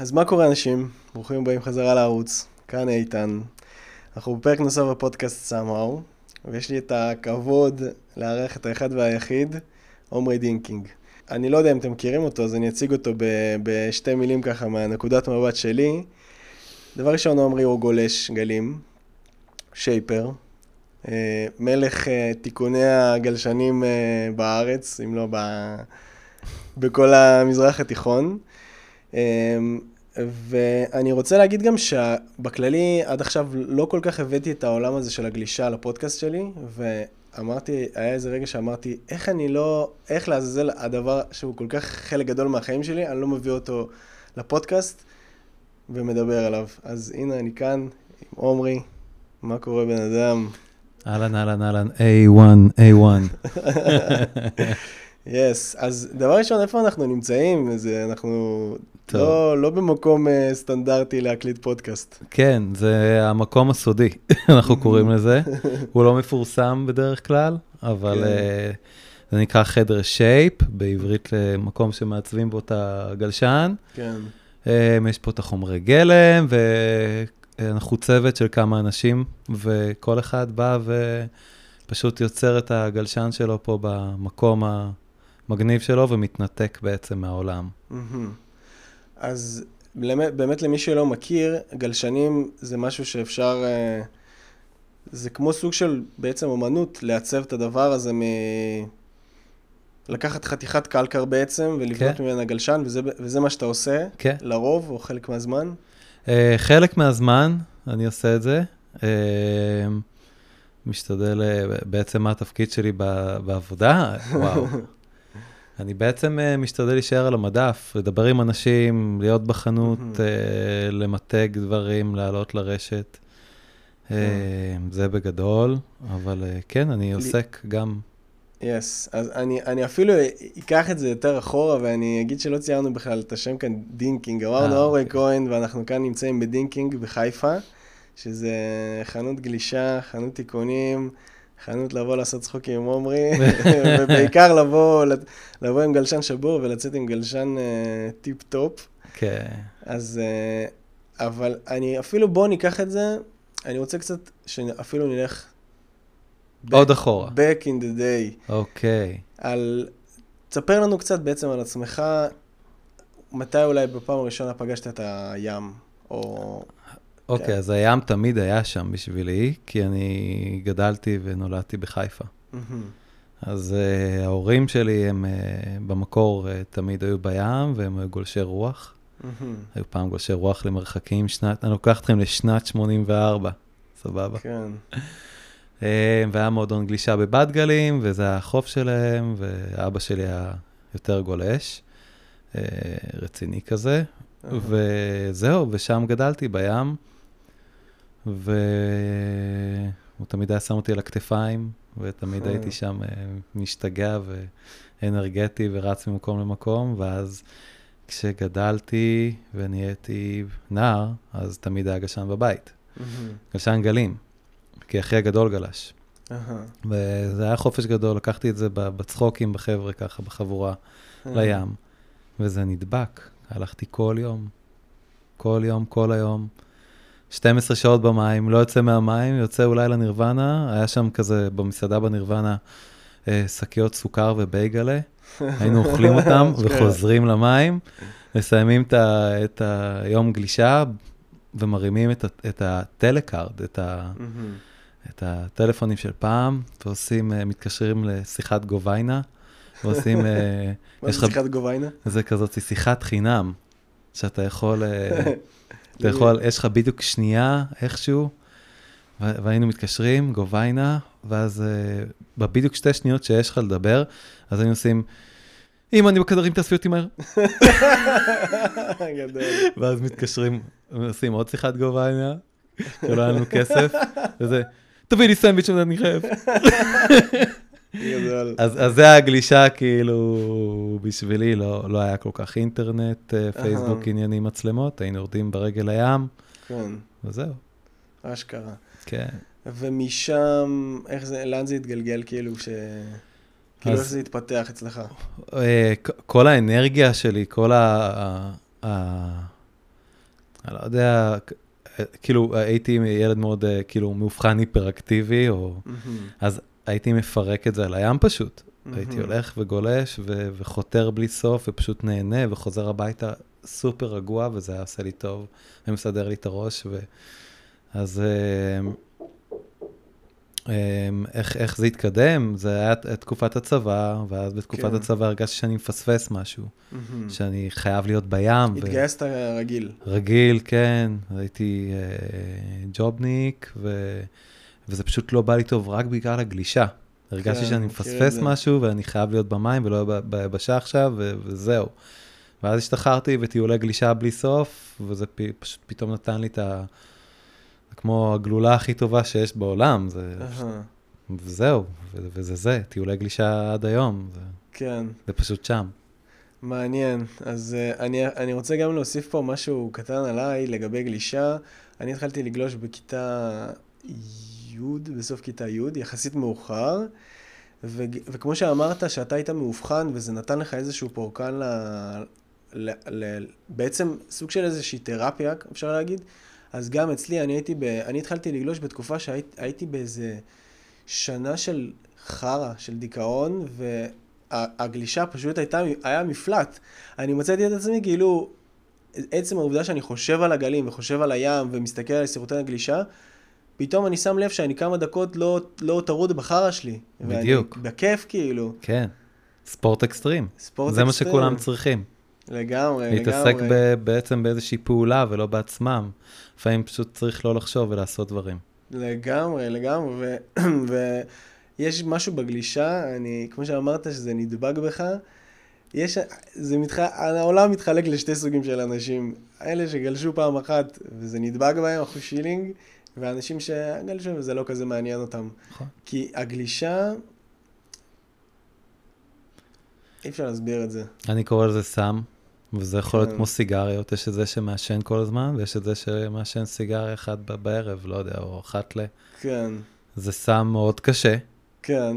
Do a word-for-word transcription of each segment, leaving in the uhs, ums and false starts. אז מה קורה אנשים? ברוכים הבאים חזרה לערוץ, כאן איתן. אנחנו בפרק נוסף בפודקאסט סאמהאו, ויש לי את הכבוד לארח את האחד והיחיד, עומרי דינקינג. אני לא יודע אם אתם מכירים אותו, אז אני אציג אותו ב- בשתי מילים ככה מהנקודת מבט שלי. דבר ראשון, עומרי הוא גולש גלים, שייפר, מלך תיקוני הגלשנים בארץ, אם לא ב- בכל המזרח התיכון. ואני רוצה להגיד גם שבכללי עד עכשיו לא כל כך הבאתי את העולם הזה של הגלישה לפודקאסט שלי, ואמרתי, היה איזה רגע שאמרתי, איך אני לא, איך לעזאזל הדבר שהוא כל כך חלק גדול מהחיים שלי, אני לא מביא אותו לפודקאסט ומדבר עליו. אז הנה אני כאן עם עומרי, מה קורה בן אדם? אהלן, אהלן, אהלן, איי וואן, איי וואן. יס, yes. אז דבר ראשון, איפה אנחנו נמצאים? זה, אנחנו לא, לא במקום uh, סטנדרטי להקליט פודקאסט. כן, זה המקום הסודי, אנחנו קוראים לזה. הוא לא מפורסם בדרך כלל, אבל כן. uh, זה נקרא חדר שייפ, בעברית למקום שמעצבים בו את הגלשן. כן. Um, יש פה את החומרי גלם, ואנחנו צוות של כמה אנשים, וכל אחד בא ופשוט יוצר את הגלשן שלו פה במקום ה... מגניב שלו ומתנתק בעצם מהעולם. אז באמת למי שלא מכיר, גלשנים זה משהו שאפשר, זה כמו סוג של בעצם אומנות, לעצב את הדבר הזה, לקחת חתיכת קלקר בעצם ולבנות ממנה גלשן, וזה מה שאתה עושה לרוב או חלק מהזמן? חלק מהזמן אני עושה את זה. משתדל בעצם מה התפקיד שלי בעבודה, וואו. אני בעצם משתדל להישאר על המדף, לדבר עם אנשים, להיות בחנות, למתג דברים, לעלות לרשת. זה בגדול, אבל כן, אני עוסק גם. יס, אז אני אפילו אקח את זה יותר אחורה, ואני אגיד שלא ציירנו בכלל את השם כאן דינקינג. אמרנו עומרי כהן, ואנחנו כאן נמצאים בדינקינג בחיפה, שזה חנות גלישה, חנות תיקונים, חנות לבוא לעשות צחוקים עם עומרי, ובעיקר לבוא, לבוא עם גלשן שבור ולצאת עם גלשן uh, טיפ-טופ. כן. Okay. אז, uh, אבל אני אפילו בוא ניקח את זה, אני רוצה קצת שאפילו נלך... Back, עוד אחורה. Back in the day. אוקיי. Okay. על... תספר לנו קצת בעצם על עצמך, מתי אולי בפעם הראשונה פגשת את הים, או... אוקיי, okay, okay. אז הים תמיד היה שם בשבילי, כי אני גדלתי ונולדתי בחיפה. Mm-hmm. אז uh, ההורים שלי הם uh, במקור uh, תמיד היו בים, והם היו גולשי רוח. Mm-hmm. היו פעם גולשי רוח למרחקים, שנת, אני לוקח אתכם לשנת שמונים וארבע, סבבה. כן. um, והיה מועדון גלישה בבת גלים, וזה היה החוף שלהם, ואבא שלי היה יותר גולש, uh, רציני כזה. Uh-huh. וזהו, ושם גדלתי בים. והוא תמיד היה שם אותי על הכתפיים, ותמיד הייתי שם משתגע ואנרגטי ורץ ממקום למקום, ואז כשגדלתי ונהייתי נער, אז תמיד היה גלשן בבית. גלשן גלים, כי אחי הגדול גלש. וזה היה חופש גדול, לקחתי את זה בצחוקים בחבר'ה ככה, בחבורה לים, וזה נדבק. הלכתי כל יום, כל יום, כל היום. שתים עשרה שעות במים, לא יוצא מהמים, יוצא אולי לנירוונה, היה שם כזה במסעדה בנירוונה, שקיות סוכר ובייגלה, היינו אוכלים אותם וחוזרים למים, מסיימים את היום גלישה ומרימים את הטלקארד, את הטלפונים של פעם, ועושים, מתקשרים לשיחת גוביינה, ועושים... מה זה שיחת גוביינה? זה כזאת שיחת חינם, שאתה יכול... אתה יכול, יש לך בדיוק שנייה, איכשהו, והיינו מתקשרים, גוביינה, ואז בדיוק שתי שניות שיש לך לדבר, אז היינו עושים, אמא, אני בכדרים, תעשבי אותי מהר. גדול. ואז מתקשרים, עושים עוד שיחת גוביינה, שלא היה לנו כסף, וזה, תביא לי סנדוויץ' שמדעת נחייב. גדול. אז זה הגלישה, כאילו, בשבילי לא היה כל כך אינטרנט, פייסבוק, עניינים מצלמות, היינו יורדים ברגל הים, וזהו. אשכרה. כן. ומשם, לאן זה התגלגל, כאילו, כאילו זה התפתח אצלך? כל האנרגיה שלי, כל אני לא יודע, כאילו הייתי ילד מאוד כאילו מאובחן היפראקטיבי, אז הייתי מפרק את זה על הים פשוט. הייתי הולך וגולש וחותר בלי סוף ופשוט נהנה וחוזר הביתה סופר רגוע, וזה היה עושה לי טוב ומסדר לי את הראש. אז איך זה התקדם? זה היה תקופת הצבא, ואז בתקופת הצבא הרגשתי שאני מפספס משהו, שאני חייב להיות בים. התגייסת רגיל. רגיל, כן. הייתי ג'ובניק, וזה פשוט לא בא לי טוב רק בגלל הגלישה. הרגשתי שאני מפספס משהו, ואני חייב להיות במים ולא ביבשה עכשיו, וזהו. ואז השתחררתי וטיולי גלישה בלי סוף, וזה פשוט פתאום נתן לי את ה... כמו הגלולה הכי טובה שיש בעולם, זה... וזהו, וזה זה, טיולי גלישה עד היום. כן. זה פשוט שם. מעניין. אז אני רוצה גם להוסיף פה משהו קטן עליי לגבי גלישה. אני התחלתי לגלוש בכיתה י', בסוף כיתה י', יחסית מאוחר, וכמו שאמרת שאתה היית מאובחן, וזה נתן לך איזשהו פורקן ל... בעצם סוג של איזושהי תרפיה, אפשר להגיד, אז גם אצלי, אני הייתי ב... אני התחלתי לגלוש בתקופה שהייתי באיזה שנה של חרה, של דיכאון, והגלישה פשוט הייתה, היה מפלט. אני מצאתי את עצמי כאילו, עצם העובדה שאני חושב על הגלים וחושב על הים ומסתכל על סרטי הגלישה, פתאום אני שם לב שאני כמה דקות לא, לא תרוד בחרה שלי. בדיוק. ואני בכיף כאילו. כן. ספורט אקסטרים. ספורט זה אקסטרים. מה שכולם צריכים. לגמרי, להתעסק לגמרי. להתעסק בעצם באיזושהי פעולה ולא בעצמם. לפעמים פשוט צריך לא לחשוב ולעשות דברים. לגמרי, לגמרי. ויש משהו בגלישה, אני, כמו שאמרת שזה נדבק בך, יש, זה מתח... העולם מתחלק לשתי סוגים של אנשים. אלה שגלשו פעם אחת וזה נדבק בהם, אנחנו שילינג, ואנשים שגלשו וזה לא כזה מעניין אותם. נכון. כי הגלישה... אי אפשר להסביר את זה. אני קורא לזה סם, וזה יכול להיות כמו סיגריות, יש את זה שמעשן כל הזמן, ויש את זה שמעשן סיגריה אחת בערב, לא יודע, או אחת ל... כן. זה סם מאוד קשה. כן.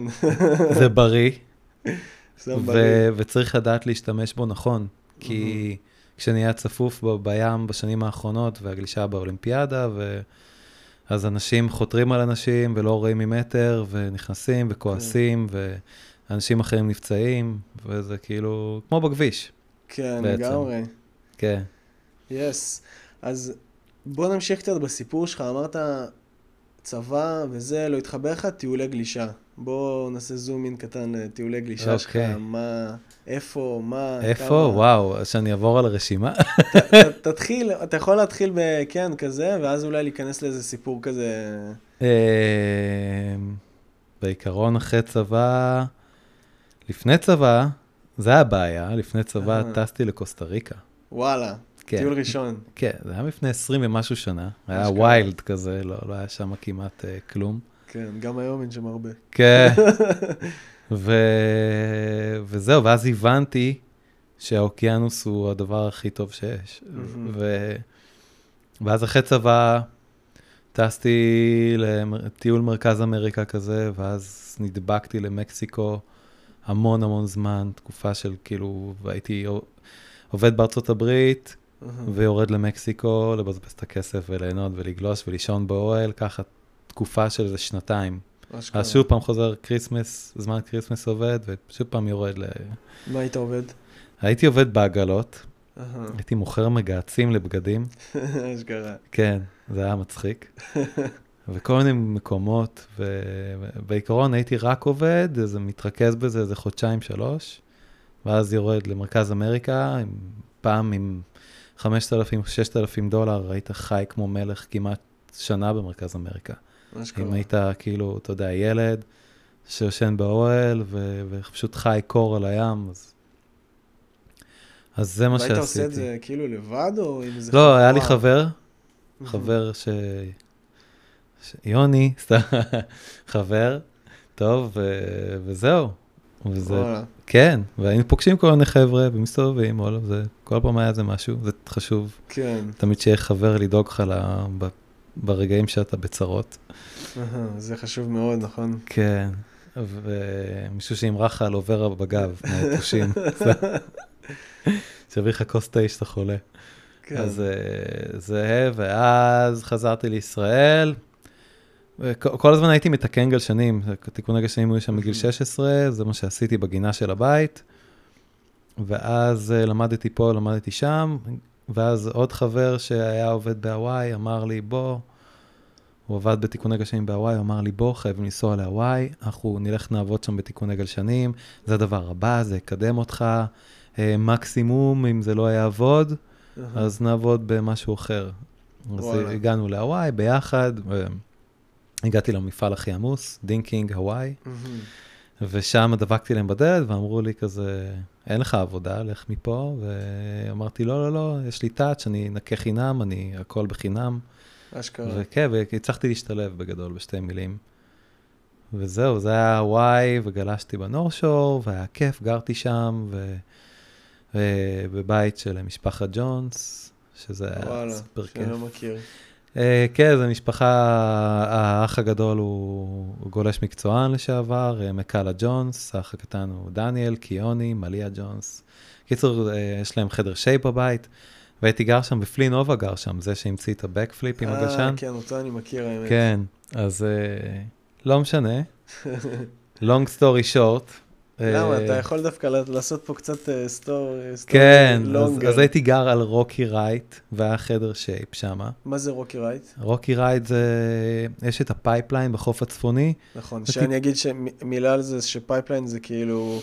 זה בריא. סם בריא. וצריך לדעת להשתמש בו נכון, כי כשנהיה צפוף בים בשנים האחרונות, והגלישה באולימפיאדה, אז אנשים חותרים על אנשים, ולא רואים ממטר, ונכנסים וכועסים, ו... אנשים אחרים נפצעים, וזה כאילו, כמו בכביש. כן, בעצם. גמרי. כן. יס. Yes. אז בוא נמשיך קצת בסיפור שלך, אמרת צבא וזה, לא התחבר לך, טיולי גלישה. בוא נעשה זום אין קטן לטיולי גלישה okay. שלך, מה, איפה, מה, איפה? כמה. וואו, שאני אעבור על הרשימה. ת, ת, תתחיל, אתה יכול להתחיל בכן כזה, ואז אולי להיכנס לאיזה סיפור כזה. בעיקרון אחרי צבא... לפני צבא, זה הבעיה, לפני צבא טסתי לקוסטה ריקה. וואלה, טיול ראשון. כן, זה היה לפני עשרים ומשהו שנה, היה ווילד כזה, לא היה שם כמעט כלום. כן, גם היום אין שם הרבה. כן, וזהו, ואז הבנתי שהאוקיינוס הוא הדבר הכי טוב שיש. ואז אחרי צבא טסתי לטיול מרכז אמריקה כזה, ואז נדבקתי למקסיקו, המון המון זמן, תקופה של כאילו, הייתי עובד בארצות הברית, ויורד למקסיקו, לבזבז את הכסף וליהנות ולגלוש ולישון באוהל, ככה תקופה של איזה שנתיים. אז שוב פעם חוזר קריסמס, זמן קריסמס עובד, ושוב פעם יורד ל... מה היית עובד? הייתי עובד בעגלות, הייתי מוכר מגעצים לבגדים. אשכרה. כן, זה היה מצחיק. וכל מיני מקומות, ובעיקרון הייתי רק עובד, אז מתרכז בזה איזה חודשיים, שלוש, ואז יורד למרכז אמריקה, פעם עם חמשת אלפים, ששת אלפים דולר, היית חי כמו מלך כמעט שנה במרכז אמריקה. אם היית כאילו, אתה יודע, ילד שיושן באוהל, ופשוט חי קור על הים, אז... אז זה מה שעשיתי. והיית עושה את זה כאילו לבד, או אם זה חבר? לא, היה לי חבר, חבר ש... יוני, חבר, טוב, וזהו. כן, והיינו פוגשים כל מיני חבר'ה ומסתובבים, כל פעם היה זה משהו, זה חשוב. תמיד שיהיה חבר לדאוג לך ברגעים שאתה בצרות. זה חשוב מאוד, נכון? כן, ומישהו שימרח על עובר בגב, מהיתושים. שיביא לך כוס תה שאתה חולה. אז זה, ואז חזרתי לישראל, כל הזמן הייתי מתקן גלשנים, תיקון הגלשנים היו שם בגיל שש עשרה, זה מה שעשיתי בגינה של הבית, ואז למדתי פה, למדתי שם, ואז עוד חבר שהיה עובד בהוואי, אמר לי בוא, הוא עבד בתיקוני גלשנים בהוואי, הוא אמר לי בוא, חייבים לנסוע להוואי, אנחנו נלך נעבוד שם בתיקוני גלשנים, זה הדבר הבא, זה יקדם אותך, מקסימום, אם זה לא יעבוד, אז נעבוד במשהו אחר. אז הגענו להוואי ביחד, הגעתי למפעל הכי עמוס, דינקינג, הוואי, ושם דבקתי להם בדלת, ואמרו לי כזה, אין לך עבודה, לך מפה, ואמרתי, לא, לא, לא, יש לי טאץ', אני נקה חינם, אני הכל בחינם. אשכרה. וכן, והצלחתי להשתלב בגדול בשתי מילים. וזהו, זה היה הוואי, וגלשתי בנורשור, והיה כיף, גרתי שם, ו... בבית של משפחת ג'ונס, שזה היה סופר כיף. שאני לא מכיר. כן, זו משפחה, האח הגדול הוא גולש מקצוען לשעבר, מקאלה ג'ונס, האח הקטן הוא דניאל, קיוני, מליה ג'ונס. קיצור, יש להם חדר שייפ בבית, והייתי גר שם, ופלין אובה גר שם, זה שהמציא את הבקפליפ עם הגשן. אה, כן, אותו אני מכיר, האמת. כן, אז לא משנה. long story short. למה? אתה יכול דווקא לעשות פה קצת סטורי, סטורי לונגר. כן, אז הייתי גר על רוקי רייט, והיה חדר שייפ שם. מה זה רוקי רייט? רוקי רייט זה, יש את הפייפליין בחוף הצפוני. נכון, שאני אגיד שמילה על זה, שפייפליין זה כאילו,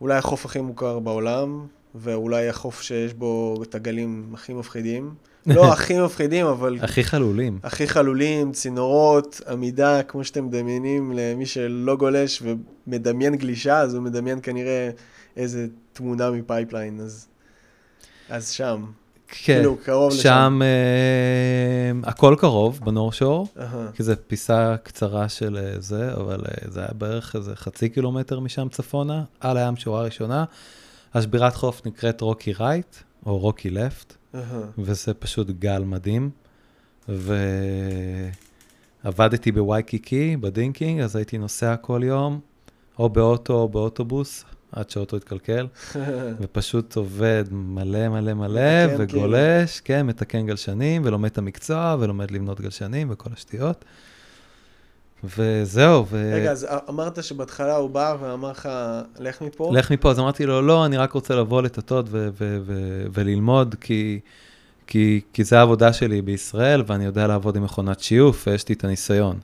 אולי החוף הכי מוכר בעולם, ואולי החוף שיש בו את הגלים הכי מפחידים. לא הכי מפחידים, אבל... הכי חלולים. הכי חלולים, צינורות, עמידה, כמו שאתם מדמיינים למי שלא גולש ומדמיין גלישה, אז הוא מדמיין כנראה איזה תמונה מפייפליין, אז, אז שם. כן. כאילו, קרוב שם, לשם. שם אה, הכל קרוב, בנורשור, uh-huh. כי זו פיסה קצרה של זה, אבל אה, זה היה בערך איזה חצי קילומטר משם צפונה, על הים שורה ראשונה. השבירת חוף נקראת רוקי רייט, או רוקי לפט. וזה פשוט גל מדהים, ועבדתי בווייקיקי, בדינקינג, אז הייתי נוסע כל יום, או באוטו או באוטובוס, עד שאוטו התקלקל, ופשוט עובד מלא מלא מלא, וגולש, כן, מתקן גלשנים, ולומד את המקצוע, ולומד לבנות גלשנים, וכל השטויות, וזהו. רגע, אז אמרת שבהתחלה הוא בא ואמר לך, לך מפה? לך מפה, אז אמרתי לו, לא, אני רק רוצה לבוא לטטות וללמוד, כי זה העבודה שלי בישראל, ואני יודע לעבוד עם מכונת שיוף, ויש לי את הניסיון.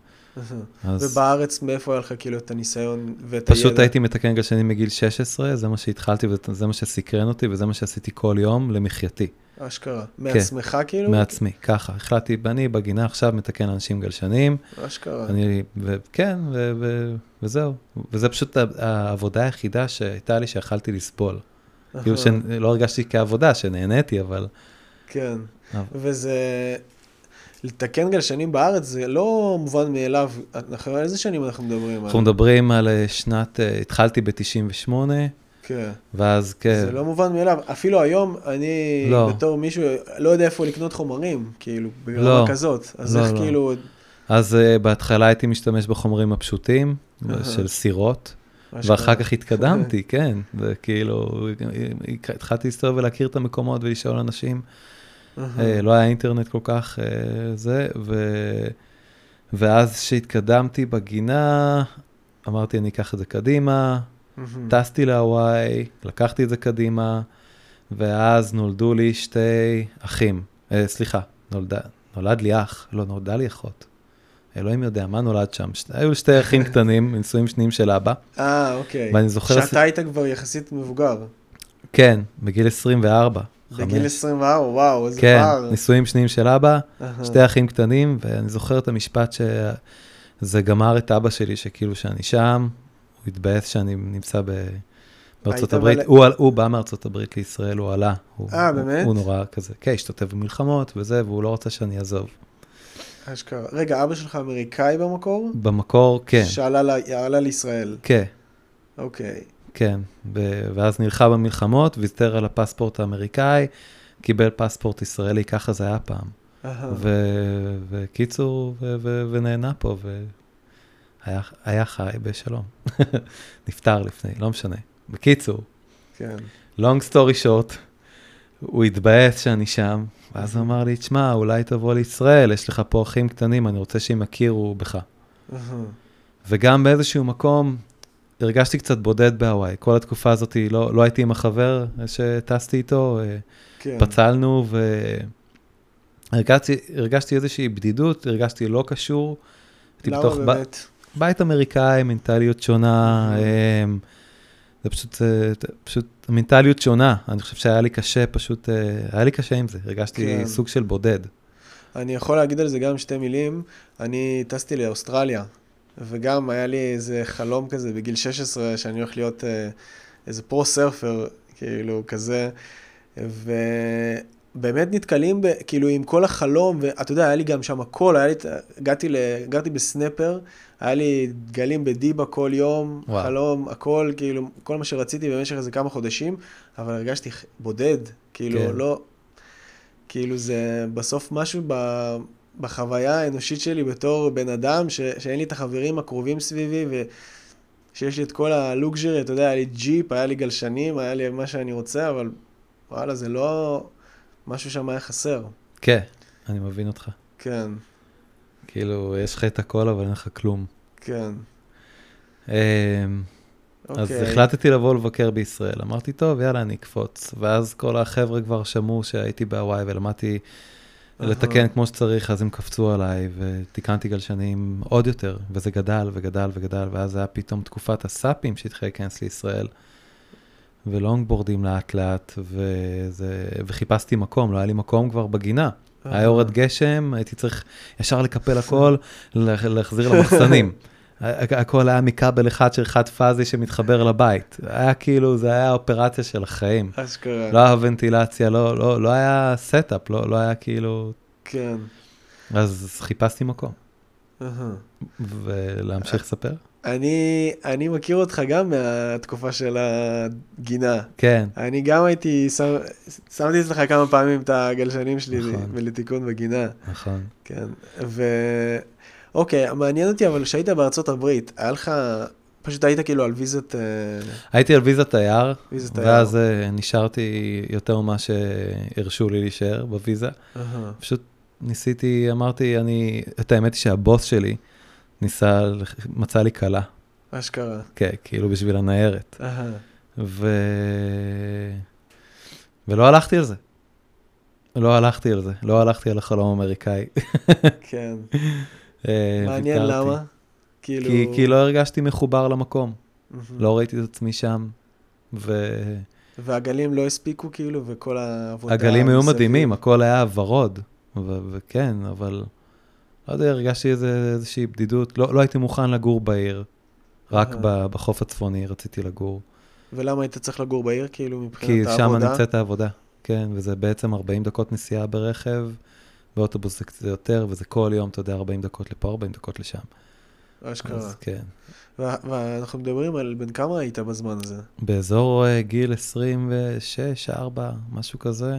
ובארץ מאיפה היה לך כאילו את הניסיון ואת הידע? פשוט הייתי מתקן גלשנים מגיל שש עשרה, זה מה שהתחלתי וזה מה שסקרן אותי, וזה מה שעשיתי כל יום למחייתי. אשכרה. מעצמך כאילו? מעצמי, ככה. החלטתי, אני בגינה עכשיו מתקן אנשים גלשנים. אשכרה. כן, וזהו. וזה פשוט העבודה היחידה שהייתה לי שאכלתי לסבול. כאילו שלא הרגשתי כעבודה, שנהניתי, אבל... כן. וזה... לתקן גלשנים בארץ זה לא מובן מאליו. אחרי איזה שנים אנחנו מדברים? אנחנו מדברים על שנת... התחלתי ב-תשעים ושמונה... כן. ואז כן. זה לא מובן מאליו. אפילו היום אני בתור מישהו לא יודע איפה לקנות חומרים, כאילו, בגרמה כזאת. אז איך כאילו... אז בהתחלה הייתי משתמש בחומרים הפשוטים, של סירות, ואחר כך התקדמתי, כן. וכאילו, התחלתי להסתובב ולהכיר את המקומות ולשאול אנשים. לא היה אינטרנט כל כך זה, ואז שהתקדמתי בגינה, אמרתי אני אקח את זה קדימה, טסתי להוואי, לקחתי את זה קדימה, ואז נולדו לי שתי אחים. סליחה, נולד לי אח, לא, נולדה לי אחות. אלוהים יודע מה נולד שם. היו שתי אחים קטנים, מנישואים שניים של אבא. אה, אוקיי. ואני זוכר... שאתה היית כבר יחסית מבוגר. כן, בגיל עשרים וארבע. בגיל עשרים וארבע, וואו, איזה פער. כן, נישואים שניים של אבא, שתי אחים קטנים, ואני זוכר את המשפט שזה גמר את אבא שלי, שכאילו שאני שם, הוא התבאס שאני נמצא בארצות הברית, הוא בא מארצות הברית לישראל, הוא עלה, הוא נורא כזה, כן, השתתף במלחמות וזה, והוא לא רוצה שאני אעזוב. אשכרה. רגע, אבא שלך אמריקאי במקור? במקור, כן. שעלה לישראל. כן. אוקיי. כן, ואז נלחם במלחמות, ויתר על הפספורט האמריקאי, קיבל פספורט ישראלי, ככה זה היה פעם. וקיצור, ונהנה פה, ו... היה חי בשלום. נפטר לפני, לא משנה. בקיצור. כן. long story short, הוא התבאס שאני שם, ואז הוא אמר לי, תשמע, אולי תבוא לישראל, יש לך פה אחים קטנים, אני רוצה שהם יכירו בך. וגם באיזשהו מקום, הרגשתי קצת בודד בהוואי. כל התקופה הזאת לא, לא הייתי עם החבר שטסתי איתו, כן. פצלנו, והרגשתי, הרגשתי איזושהי בדידות, הרגשתי לא קשור. לא בתוך באמת. ב... בית אמריקאי, מנטליות שונה, הם... זה פשוט, פשוט, המנטליות שונה. אני חושב שהיה לי קשה, פשוט, היה לי קשה עם זה. הרגשתי כן. סוג של בודד. אני יכול להגיד על זה גם שתי מילים. אני טסתי לאוסטרליה, וגם היה לי איזה חלום כזה בגיל שש עשרה, שאני הולך להיות איזה פרו-סרפר, כאילו, כזה. ובאמת נתקלים, ב, כאילו, עם כל החלום, ואתה יודע, היה לי גם שם הכל, היה לי, הגעתי, ל, הגעתי בסנפר, היה לי דגלים בדיבה כל יום, וואו. חלום, הכל, כאילו, כל מה שרציתי במשך איזה כמה חודשים, אבל הרגשתי בודד, כאילו, כן. לא, כאילו, זה בסוף משהו ב... בחוויה האנושית שלי בתור בן אדם, ש- שאין לי את החברים הקרובים סביבי, ושיש לי את כל הלוקז'רי, אתה יודע, היה לי ג'יפ, היה לי גלשנים, היה לי מה שאני רוצה, אבל וואלה, זה לא משהו שם היה חסר. כן, אני מבין אותך. כן. כאילו, יש לך את הכל, אבל אין לך כלום. כן. אז החלטתי לבוא לבקר בישראל. אמרתי, טוב, יאללה, אני אקפוץ. ואז כל החבר'ה כבר שמעו שהייתי בהוואי, ולמדתי... לתקן כמו שצריך, אז הם קפצו עליי, ותיקנתי גלשנים עוד יותר, וזה גדל וגדל וגדל, ואז זה היה פתאום תקופת הסאפים שהתחיל להיכנס לישראל, ולונגבורדים לאט לאט, וזה... וחיפשתי מקום, לא היה לי מקום כבר בגינה. היה יורד גשם, הייתי צריך ישר לקפל הכל, להחזיר למחסנים. הכל היה מקבל אחד של חד פאזי שמתחבר לבית. היה כאילו, זה היה האופרציה של החיים. אשכרה. לא היה ונטילציה, לא, לא, לא היה סטאפ, לא, לא היה כאילו... כן. אז חיפשתי מקום. ולהמשיך לספר? אני, אני מכיר אותך גם מהתקופה של הגינה. כן. אני גם הייתי, שם, שמתי אצלך כמה פעמים את הגלשנים שלי לתיקון בגינה. נכון. כן. ו... אוקיי, מעניין אותי, אבל כשהיית בארצות הברית, היה לך, פשוט היית כאילו על ויזת... הייתי על ויזת תייר, ואז נשארתי יותר מה שהרשו לי להישאר בוויזה. פשוט ניסיתי, אמרתי, אני, את האמת היא שהבוס שלי ניסה, מצא לי קלה. אשכרה. כן, כאילו בשביל הנערת. ו... ולא הלכתי על זה. לא הלכתי על זה. לא הלכתי על החלום האמריקאי. כן. מעניין למה? כי לא הרגשתי מחובר למקום. לא ראיתי את עצמי שם. והגלים לא הספיקו כאילו, וכל העבודה... הגלים היו מדהימים, הכל היה ורוד. וכן, אבל... לא יודע, הרגשתי איזושהי בדידות. לא הייתי מוכן לגור בעיר. רק בחוף הצפוני רציתי לגור. ולמה היית צריך לגור בעיר כאילו מבחינת העבודה? כי שם נמצאת העבודה. כן, וזה בעצם ארבעים דקות נסיעה ברכב. באוטובוס זה יותר, וזה כל יום, אתה יודע, ארבעים דקות לפה, ארבעים דקות לשם. אשכרה. אז כן. ואנחנו מדברים על בן כמה היית בזמן הזה? באזור גיל עשרים ושש, ארבע, משהו כזה.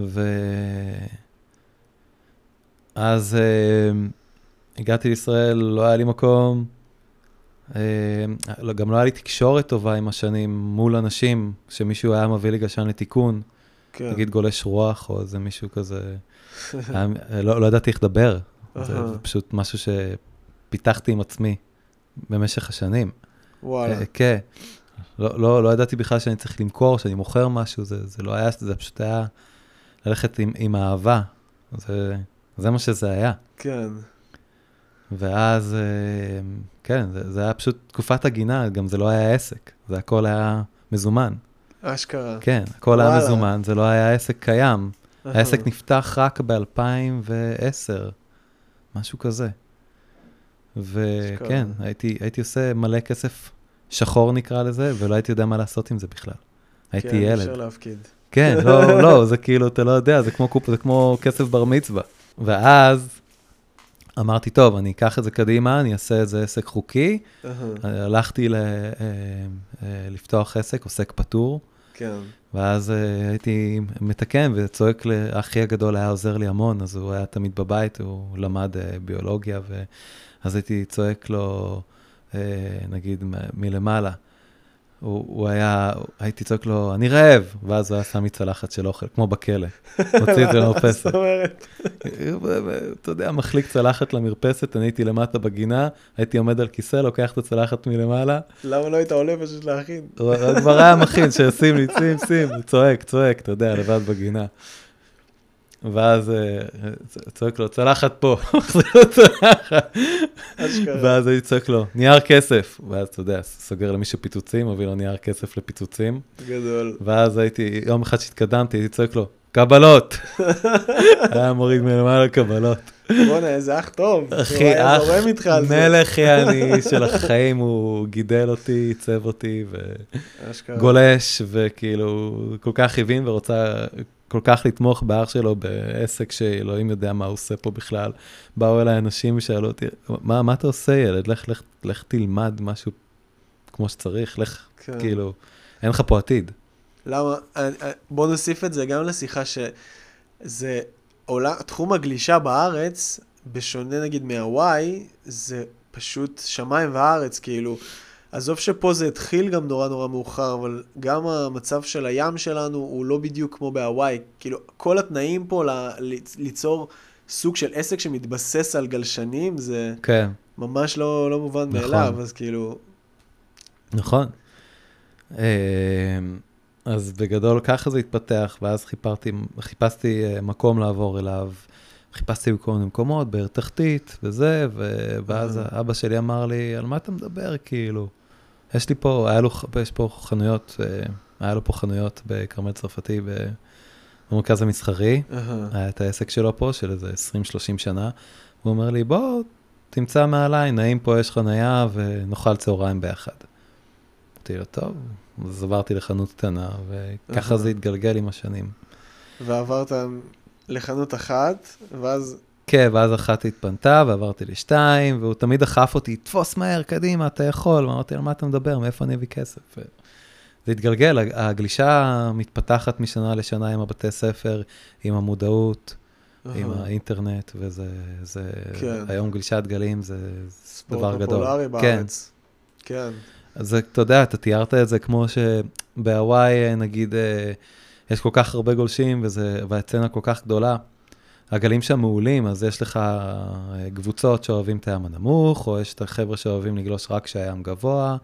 ו... אז הגעתי לישראל, לא היה לי מקום, גם לא היה לי תקשורת טובה עם השנים מול אנשים, שמישהו היה מביא לי גשן לתיקון. נגיד גולש רוח, או איזה מישהו כזה, לא ידעתי איך לדבר, זה פשוט משהו שפיתחתי עם עצמי במשך השנים. וואלה. כן, לא ידעתי בכלל שאני צריך למכור, שאני מוכר משהו, זה לא היה, זה פשוט היה ללכת עם אהבה, זה מה שזה היה. כן. ואז, כן, זה היה פשוט תקופת הגינה, גם זה לא היה עסק, זה הכל היה מזומן. אשכרה. כן, הכל היה מזומן, זה לא היה עסק קיים. העסק נפתח רק ב-אלפיים ועשר, משהו כזה. וכן, הייתי, הייתי עושה מלא כסף שחור נקרא לזה, ולא הייתי יודע מה לעשות עם זה בכלל. הייתי ילד. כן, אפשר להפקיד. כן, לא, לא, זה כאילו, אתה לא יודע, זה כמו, זה כמו כסף בר מצווה. ואז אמרתי, טוב, אני אקח את זה קדימה, אני אעשה איזה עסק חוקי. הלכתי לפתוח עסק, עוסק פטור. כן. ואז הייתי מתקן וצועק, לאחי הגדול היה עוזר לי המון, אז הוא היה תמיד בבית, הוא למד ביולוגיה, אז הייתי צועק לו, נגיד, מלמעלה. הוא, הוא היה, הייתי צועק לו, אני רעב, ואז הוא היה שם מצלחת של אוכל, כמו בכלא, הוציא את זה למרפסת. זאת אומרת. אתה יודע, מחליק צלחת למרפסת, אני הייתי למטה בגינה, הייתי עומד על כיסא, לוקח את הצלחת מלמעלה. למה לא היית עולה פשוט להכין? הדבר היה מכין, ששים לי, שים, שים, צועק, צועק, אתה יודע, לבד בגינה. ואז צועק לו, צלחת פה, ואז אני צועק לו, נייר כסף, ואז אתה יודע, סוגר למי שפיצוצים, מביא לו נייר כסף לפיצוצים, גדול. ואז הייתי, יום אחד שהתקדמתי, הייתי צועק לו, קבלות, היה מוריד מלמעלה קבלות. בונה, איזה אח טוב, אחי, אח, מלך יעני של החיים, הוא גידל אותי, עיצב אותי, וגולש, וכאילו, כל כך הבין ורוצה... כל כך לתמוך באח שלו בעסק שאלוהים יודע מה הוא עושה פה בכלל. באו אליי אנשים ושאלו אותי, מה, מה אתה עושה ילד? לך, לך, לך תלמד משהו כמו שצריך, לך כן. כאילו, אין לך פה עתיד. למה? בוא נוסיף את זה גם לשיחה שזה, עולה, תחום הגלישה בארץ, בשונה נגיד מהוואי, זה פשוט שמיים וארץ, כאילו, עזוב שפה זה התחיל גם נורא נורא מאוחר, אבל גם המצב של הים שלנו הוא לא בדיוק כמו בהוואי. כאילו, כל התנאים פה ל- ליצור סוג של עסק שמתבסס על גלשנים, זה כן. ממש לא, לא מובן נכון. מאליו, אז כאילו... נכון. אז בגדול ככה זה התפתח, ואז חיפרתי, חיפשתי מקום לעבור אליו, חיפשתי בכל מיני מקומות, בעיר תחתית וזה, ואז אבא שלי אמר לי, על מה אתה מדבר? כאילו, יש לי פה, היה לו, יש פה חנויות, היה לו פה חנויות בקרמל צרפתי, במרכז המסחרי, היה את העסק שלו פה, של איזה עשרים שלושים שנה, הוא אומר לי, בוא, תמצא מעליי, נעים פה, יש חניה, ונאכל צהריים ביחד. אמרתי לו, טוב, אז עברתי לחנות קטנה, וככה זה התגלגל עם השנים. ועברת... לחנות אחת, ואז... כן, ואז אחת התפנתה, ועברתי לשתיים, והוא תמיד החף אותי, תפוס מהר, קדימה, אתה יכול. אמרתי, על מה אתה מדבר? מאיפה אני אביא כסף? זה התגלגל, הגלישה מתפתחת משנה לשנה עם הבתי ספר, עם המודעות, עם האינטרנט, וזה... היום גלישת גלים זה דבר גדול. ספורט פופולרי בארץ. כן. אז אתה יודע, אתה תיארת את זה כמו שבהוואי, נגיד... יש כל כך הרבה גולשים, והצנה כל כך גדולה. הגלים שם מעולים, אז יש לך קבוצות שאוהבים את הים הנמוך, או יש את החבר'ה שאוהבים לגלוש רק כשהים גבוה,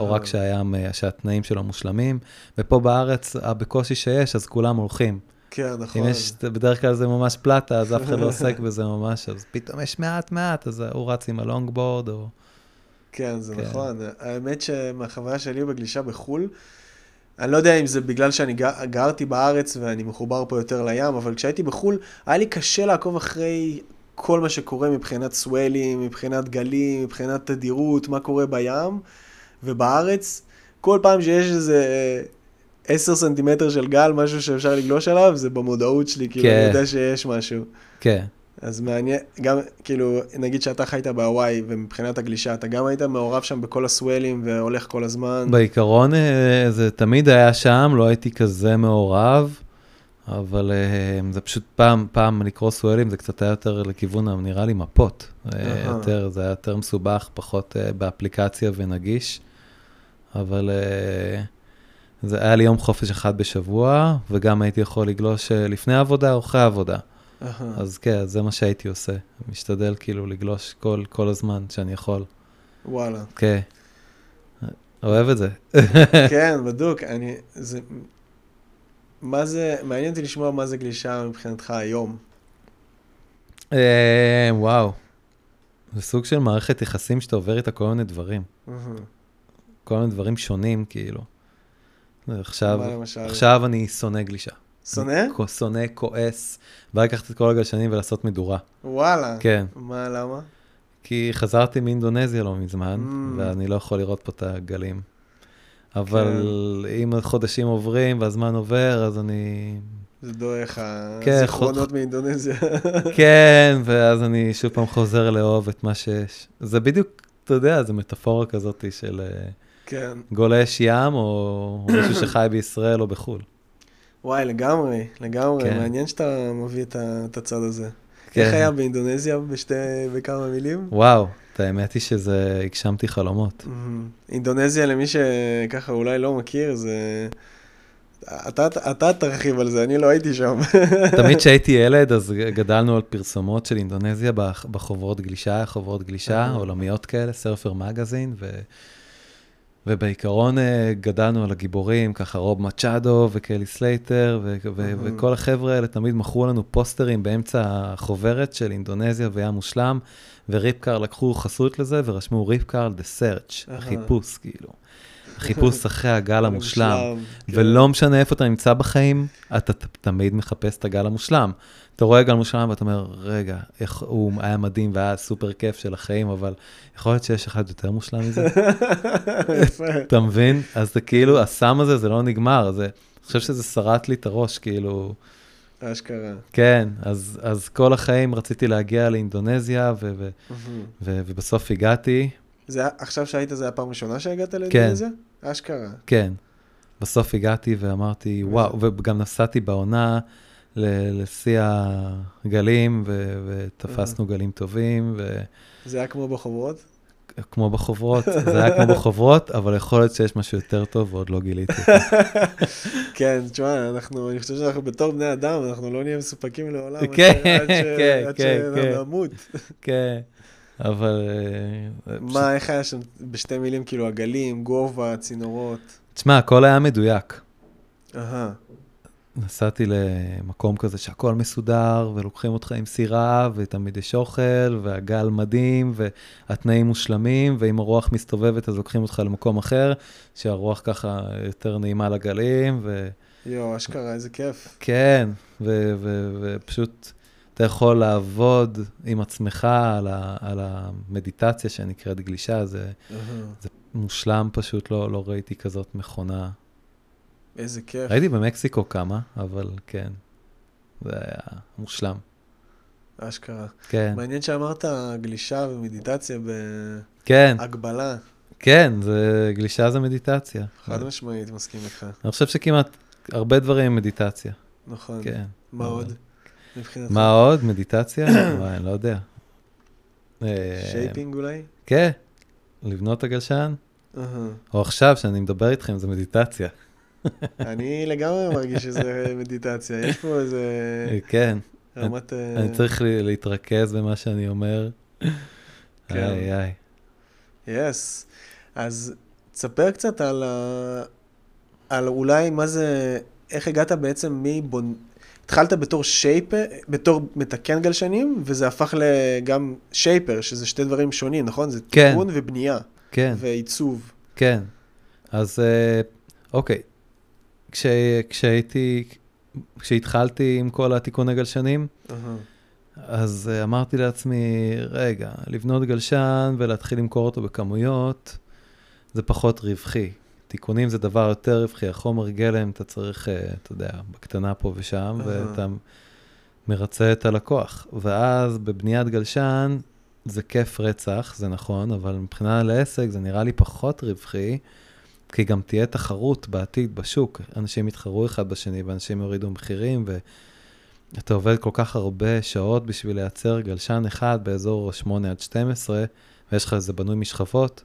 או רק כשהים, שהתנאים שלו מושלמים. ופה בארץ, בקושי שיש, אז כולם הולכים. כן, נכון. אם יש, בדרך כלל זה ממש פלטה, אז אף אחד לא עוסק בזה ממש, אז פתאום יש מעט מעט, אז הוא רץ עם הלונגבורד, או... כן, זה נכון. האמת שמהחוויה שלי בגלישה בחול, אני לא יודע אם זה בגלל שאני גר, גרתי בארץ ואני מחובר פה יותר לים, אבל כשהייתי בחול, היה לי קשה לעקוב אחרי כל מה שקורה מבחינת סואלים, מבחינת גלים, מבחינת תדירות, מה קורה בים. ובארץ, כל פעם שיש איזה עשר סנטימטר של גל, משהו שאפשר לגלוש עליו, זה במודעות שלי, כאילו, אני יודע שיש משהו. כן. אז מעניין, גם, כאילו, נגיד שאתה חיית בהוואי, ומבחינת הגלישה, אתה גם היית מעורב שם בכל הסואלים, והולך כל הזמן. בעיקרון, זה תמיד היה שם, לא הייתי כזה מעורב, אבל זה פשוט פעם, פעם לקרוא סואלים, זה קצת היה יותר לכיוון, נראה לי מפות. יותר, זה היה יותר מסובך, פחות באפליקציה ונגיש, אבל זה היה לי יום חופש אחד בשבוע, וגם הייתי יכול לגלוש לפני העבודה או אחרי העבודה. אז כן, זה מה שהייתי עושה. משתדל כאילו לגלוש כל, כל הזמן שאני יכול. וואלה. כן. אוהב את זה. כן, בדוק. אני, זה, מה זה, מעניין אותי לשמוע מה זה גלישה מבחינתך היום. אה, וואו. זה סוג של מערכת יחסים שאתה עובר איתה כל מיני דברים. כל מיני דברים שונים, כאילו. עכשיו, עכשיו אני שונא גלישה. שונא? שונא, כועס, בא לקחת את כל הגלשנים ולעשות מדורה. וואלה. כן. מה, למה? כי חזרתי מאינדונזיה לא מזמן, mm. ואני לא יכול לראות פה את הגלים. אבל כן. אם החודשים עוברים והזמן עובר, אז אני... זה דואך, הזיכרונות כן, מאינדונזיה. כן, ואז אני שוב פעם חוזר לאהוב את מה שיש. זה בדיוק, אתה יודע, זה מטאפורה כזאת של כן. גולש ים, או מישהו שחי בישראל או בחול. וואי, לגמרי, לגמרי, מעניין שאתה מביא את הצד הזה. איך היה באינדונזיה בכמה מילים? וואו, את האמת היא שזה, הגשמתי חלומות. אינדונזיה, למי שככה אולי לא מכיר, זה... אתה תרחיב על זה, אני לא הייתי שם. תמיד שהייתי ילד, אז גדלנו על פרסומות של אינדונזיה בחוברות גלישה, חוברות גלישה, עולמיות כאלה, סרפר מגזין, ו... ובעיקרון גדלנו על הגיבורים, ככה רוב מצ'אדו וקלי סלייטר, ו- ו- mm-hmm. וכל החבר'ה האלה תמיד מכרו לנו פוסטרים באמצע החוברת של אינדונזיה וים מושלם, וריפקאר לקחו חסות לזה ורשמו ריפקאר the search, uh-huh. החיפוש כאילו. החיפוש אחרי הגל המושלם, ולא משנה איפה אתה נמצא בחיים, אתה תמיד מחפש את הגל המושלם. אתה רואה גל מושלם ואתה אומר, רגע, הוא היה מדהים והיה סופר כיף של החיים, אבל יכול להיות שיש אחד יותר מושלם מזה? אתה מבין? אז זה כאילו, הסם הזה, זה לא נגמר, אני חושב שזה שרט לי את הראש, כאילו... אשכרה. כן, אז כל החיים רציתי להגיע לאינדונזיה, ובסוף הגעתי... עכשיו שהיית, זה הפעם ראשונה שהגעת לאינדונזיה? כן. אשכרה. כן. בסוף הגעתי ואמרתי, וואו, וגם נסעתי בעונה לשיא הגלים, ותפסנו גלים טובים. זה היה כמו בחוברות? כמו בחוברות, זה היה כמו בחוברות, אבל יכול להיות שיש משהו יותר טוב, ועוד לא גיליתי. כן, תשמע, אני חושב שאנחנו בתור בני אדם, אנחנו לא נהיה מסופקים לעולם, עד שנמות. כן. אבל... מה, איך היה שם בשתי מילים, כאילו הגלים, גובה, צינורות? תשמע, הכל היה מדויק. אהה. נסעתי למקום כזה שהכל מסודר, ולוקחים אותך עם סירה, ותמיד יש אוכל, והגל מדהים, והתנאים מושלמים, ואם הרוח מסתובבת, אז לוקחים אותך למקום אחר, שהרוח ככה יותר נעימה לגלים, ו... יו, אשכרה, איזה כיף. כן, ופשוט... אתה יכול לעבוד עם עצמך על, ה, על המדיטציה שנקראת גלישה, זה, uh-huh. זה מושלם פשוט, לא, לא ראיתי כזאת מכונה. איזה כיף. ראיתי במקסיקו כמה, אבל כן, זה היה מושלם. אשכרה. כן. מעניין שאמרת גלישה ומדיטציה בהגבלה. כן, זה, גלישה זה מדיטציה. חד משמעית, מסכים לך. אני חושב שכמעט הרבה דברים עם מדיטציה. נכון. כן. מה אבל... עוד? מה עוד? מדיטציה? אני לא יודע. שייפינג אולי? כן, לבנות את הגלשן. או עכשיו, שאני מדבר איתכם, זה מדיטציה. אני לגמרי מרגיש שזה מדיטציה. יש פה איזה... כן. אני צריך להתרכז במה שאני אומר. איי, איי. יס. אז תספר קצת על אולי מה זה... איך הגעת בעצם מבונ... התחלת בתור שייפר, בתור מתקן גלשנים, וזה הפך לגם שייפר, שזה שתי דברים שונים, נכון? זה תיקון ובנייה. כן. ועיצוב. כן. אז אוקיי. כשהייתי, כשהתחלתי עם כל התיקון הגלשנים, אז אמרתי לעצמי, רגע, לבנות גלשן ולהתחיל למכור אותו בכמויות, זה פחות רווחי. תיקונים זה דבר יותר רווחי, החומר גלם, אתה צריך, אתה יודע, בקטנה פה ושם, uh-huh. ואתה מרצה את הלקוח. ואז בבניית גלשן, זה כיף רצח, זה נכון, אבל מבחינה לעסק זה נראה לי פחות רווחי, כי גם תהיה תחרות בעתיד בשוק. אנשים יתחרו אחד בשני, ואנשים יורידו מחירים, ואתה עובד כל כך הרבה שעות בשביל לייצר גלשן אחד באזור שמונה עד שתים עשרה, ויש לך איזה בנוי משכבות,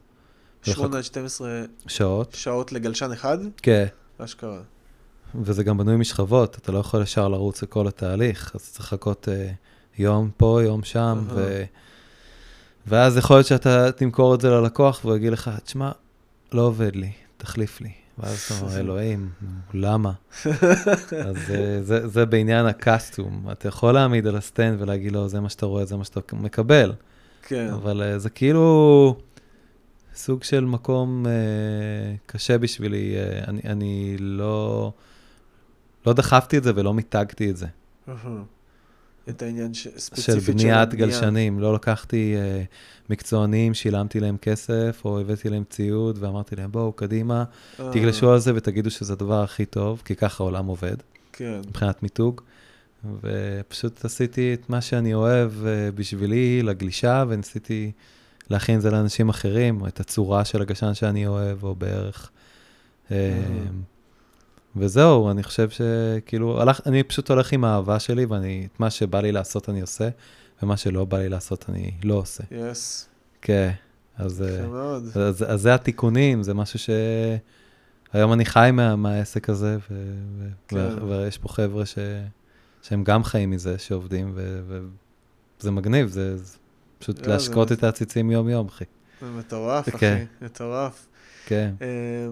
שמונה עד שתים עשרה שעות. שעות לגלשן אחד? כן. אשכרה. וזה גם בנוי משכבות, אתה לא יכול ישר לרוץ לכל התהליך, אז צריך לחכות uh, יום פה, יום שם, uh-huh. ו... ואז יכול להיות שאתה תמכור את זה ללקוח, והוא יגיד לך, תשמע, לא עובד לי, תחליף לי. ואז אתה אומר, אלוהים, למה? אז זה, זה, זה בעניין הקסטום, אתה יכול להעמיד על הסטנד ולהגיד לו, זה מה שאתה רואה, זה מה שאתה מקבל. כן. אבל uh, זה כאילו... סוג של מקום אה, קשה בשבילי, אה, אני, אני לא, לא דחפתי את זה ולא מיתגתי את זה. את העניין ש... ספציפית של בניית גלשנים, לא לקחתי אה, מקצוענים, שילמתי להם כסף או הבאתי להם ציוד ואמרתי להם בואו קדימה, אה. תגלשו על זה ותגידו שזה הדבר הכי טוב, כי ככה העולם עובד, כן. מבחינת מיתוג. ופשוט עשיתי את מה שאני אוהב אה, בשבילי לגלישה וניסיתי... להכין זה לאנשים אחרים, את הצורה של הגשן שאני אוהב, או בערך. וזהו, אני חושב שכאילו, הלך, אני פשוט הולך עם האהבה שלי, ואני, את מה שבא לי לעשות אני עושה, ומה שלא בא לי לעשות אני לא עושה. Yes. כן, אז, אז, אז, אז זה התיקונים, זה משהו ש... היום אני חי מה, מהעסק הזה, ו, כן. ו, ויש פה חבר'ה ש, שהם גם חיים מזה, שעובדים, וזה מגניב, זה, זה פשוט yeah, להשקות זה... את העציצים יום-יום, אחי. זה מטורף, okay. אחי, מטורף. כן. Okay. Uh,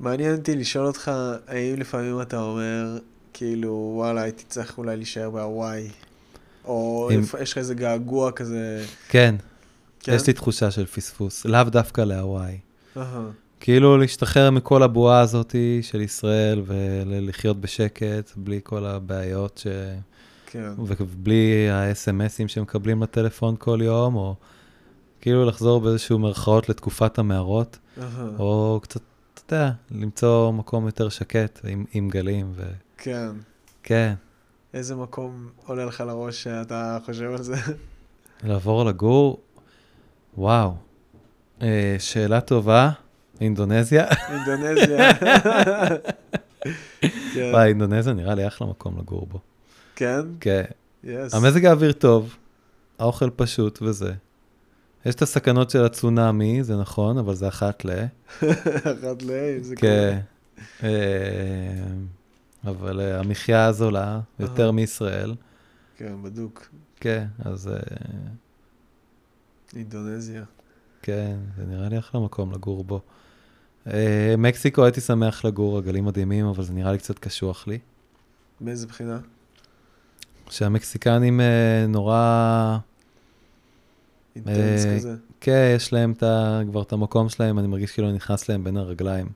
מעניין אותי לשאול אותך, האם לפעמים אתה אומר, כאילו, וואלה, הייתי צריך אולי להישאר בהוואי, או אם... יש לך איזה געגוע כזה... כן. כן, יש לי תחושה של פספוס, לאו דווקא להוואי. אהה. Uh-huh. כאילו להשתחרר מכל הבועה הזאת של ישראל, ולחיות בשקט, בלי כל הבעיות ש... כן. ובלי ה-אס אם אסים שמקבלים לטלפון כל יום, או כאילו לחזור באיזשהו מרכאות לתקופת המערות, uh-huh. או קצת, אתה יודע, למצוא מקום יותר שקט עם, עם גלים. ו... כן. כן. איזה מקום עולה לך לראש שאתה חושב על זה? לעבור לגור? וואו. אה, שאלה טובה. אינדונזיה. אינדונזיה. וואי, אינדונזיה נראה לי אחלה מקום לגור בו. כן? כן. המזג האוויר טוב, האוכל פשוט וזה. יש את הסכנות של הצונאמי, זה נכון, אבל זה אחת ל... אחת ל... זה כן. אבל המחיה הזולה, יותר מישראל. כן, בדוק. כן, אז... אינדונזיה. כן, זה נראה לי אחלה מקום לגור בו. מקסיקו הייתי שמח לגור, הגלים מדהימים, אבל זה נראה לי קצת קשוח לי. מאיזה בחינה? שהמקסיקנים נורא... אינטנס כזה. כן, יש להם כבר את המקום שלהם, אני מרגיש כאילו נכנס להם בין הרגליים.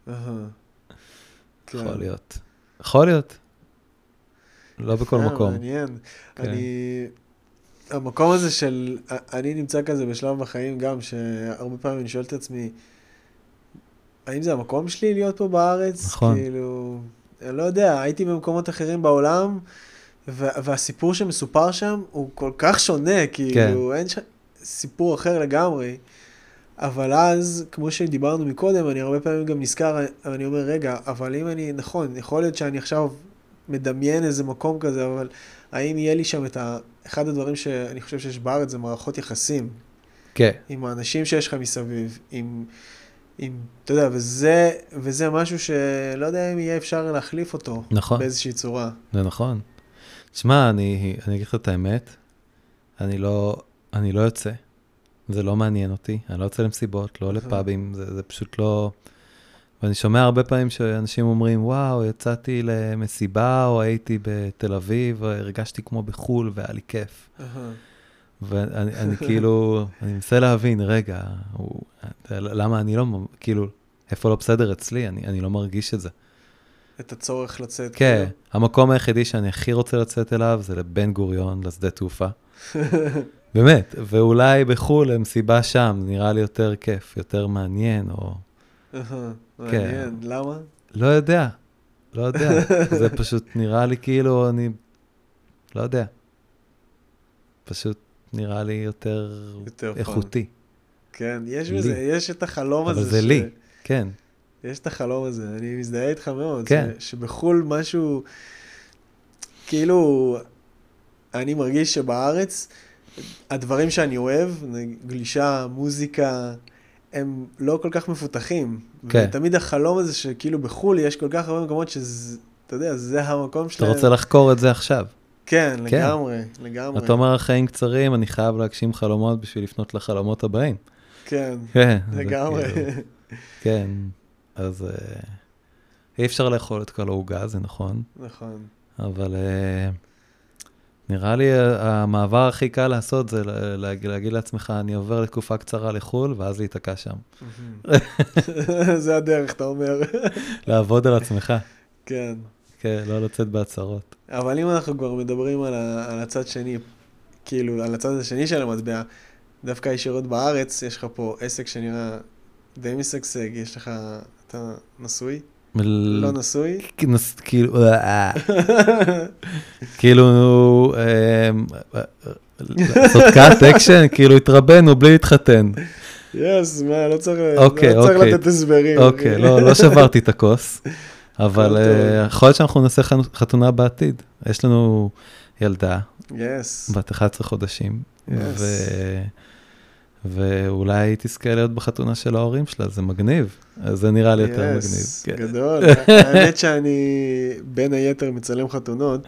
יכול להיות. יכול להיות. לא בכל מקום. מעניין. אני... המקום הזה של... אני נמצא כזה בשלב בחיים גם, שהרבה פעמים אני שואל את עצמי, האם זה המקום שלי להיות פה בארץ? נכון. כאילו, אני לא יודע, הייתי במקומות אחרים בעולם, והסיפור שמסופר שם הוא כל כך שונה, כאילו, אין סיפור אחר לגמרי, אבל אז, כמו שדיברנו מקודם, אני הרבה פעמים גם נזכר, אני אומר, רגע, אבל אם אני, נכון, יכול להיות שאני עכשיו מדמיין איזה מקום כזה, אבל האם יהיה לי שם את ה... אחד הדברים שאני חושב שיש בארץ זה מערכות יחסים. כן. עם האנשים שיש לך מסביב, עם... עם, אתה יודע, וזה, וזה משהו שלא יודע אם יהיה אפשר להחליף אותו. נכון. באיזושהי צורה. זה נכון. תשמע, אני, אני אגיד לך את האמת, אני לא, אני לא יוצא. זה לא מעניין אותי. אני לא יוצא למסיבות, לא לפאבים, זה, זה פשוט לא... ואני שומע הרבה פעמים שאנשים אומרים, וואו, יצאתי למסיבה, או הייתי בתל אביב, הרגשתי כמו בחול, והיה לי כיף. ואני אני, כאילו, אני מנסה להבין, רגע, הוא, למה אני לא, כאילו, איפה לא בסדר אצלי? אני, אני לא מרגיש את זה. את הצורך לצאת. כן, כאילו. המקום היחידי שאני הכי רוצה לצאת אליו, זה לבן גוריון, לשדה תעופה. באמת, ואולי בחול, למסיבה שם, נראה לי יותר כיף, יותר מעניין, או... מעניין, למה? לא יודע, לא יודע. זה פשוט נראה לי כאילו, אני לא יודע. פשוט נראה לי יותר איכותי. כן, יש בזה, יש את החלום הזה. אבל זה לי, כן. יש את החלום הזה, אני מזדהה איתך מאוד. שבחול משהו, כאילו, אני מרגיש שבארץ, הדברים שאני אוהב, גלישה, מוזיקה, הם לא כל כך מפותחים. כן. ותמיד החלום הזה שכאילו בחול יש כל כך הרבה מקומות שזה, אתה יודע, זה המקום שלהם. אתה רוצה לחקור את זה עכשיו. כן, כן. לגמרי, לגמרי. אתה אומר, החיים קצרים, אני חייב להגשים חלומות בשביל לפנות לחלומות הבאים. כן, כן לגמרי. כאילו, כן, אז אי אפשר לאכול את כל ההוגה, זה נכון. נכון. אבל אה, נראה לי המעבר הכי קל לעשות זה להגיד, להגיד לעצמך, אני עובר לתקופה קצרה לחול, ואז להיתקע שם. זה הדרך, אתה אומר. לעבוד על עצמך. כן. כן, לא לצאת בהצהרות. אבל אם אנחנו כבר מדברים על, ה- על הצד שני, כאילו, על הצד השני של המטבע, דווקא ישירות בארץ, יש לך פה עסק שנראה די מסגשג, יש לך, אתה נשוי? לא נשוי? כאילו, כאילו, לעשות קאט אקשן, כאילו התרבנו בלי להתחתן. יס, מה, לא צריך לתת הסברים. אוקיי, לא שברתי את הכוס. אבל יכול להיות שאנחנו נעשה חתונה בעתיד. יש לנו ילדה, בת אחת עשרה חודשים, ואולי היא תזכה להיות בחתונה של ההורים שלה, זה מגניב. זה נראה לי יותר מגניב. גדול. האמת שאני בין היתר מצלם חתונות,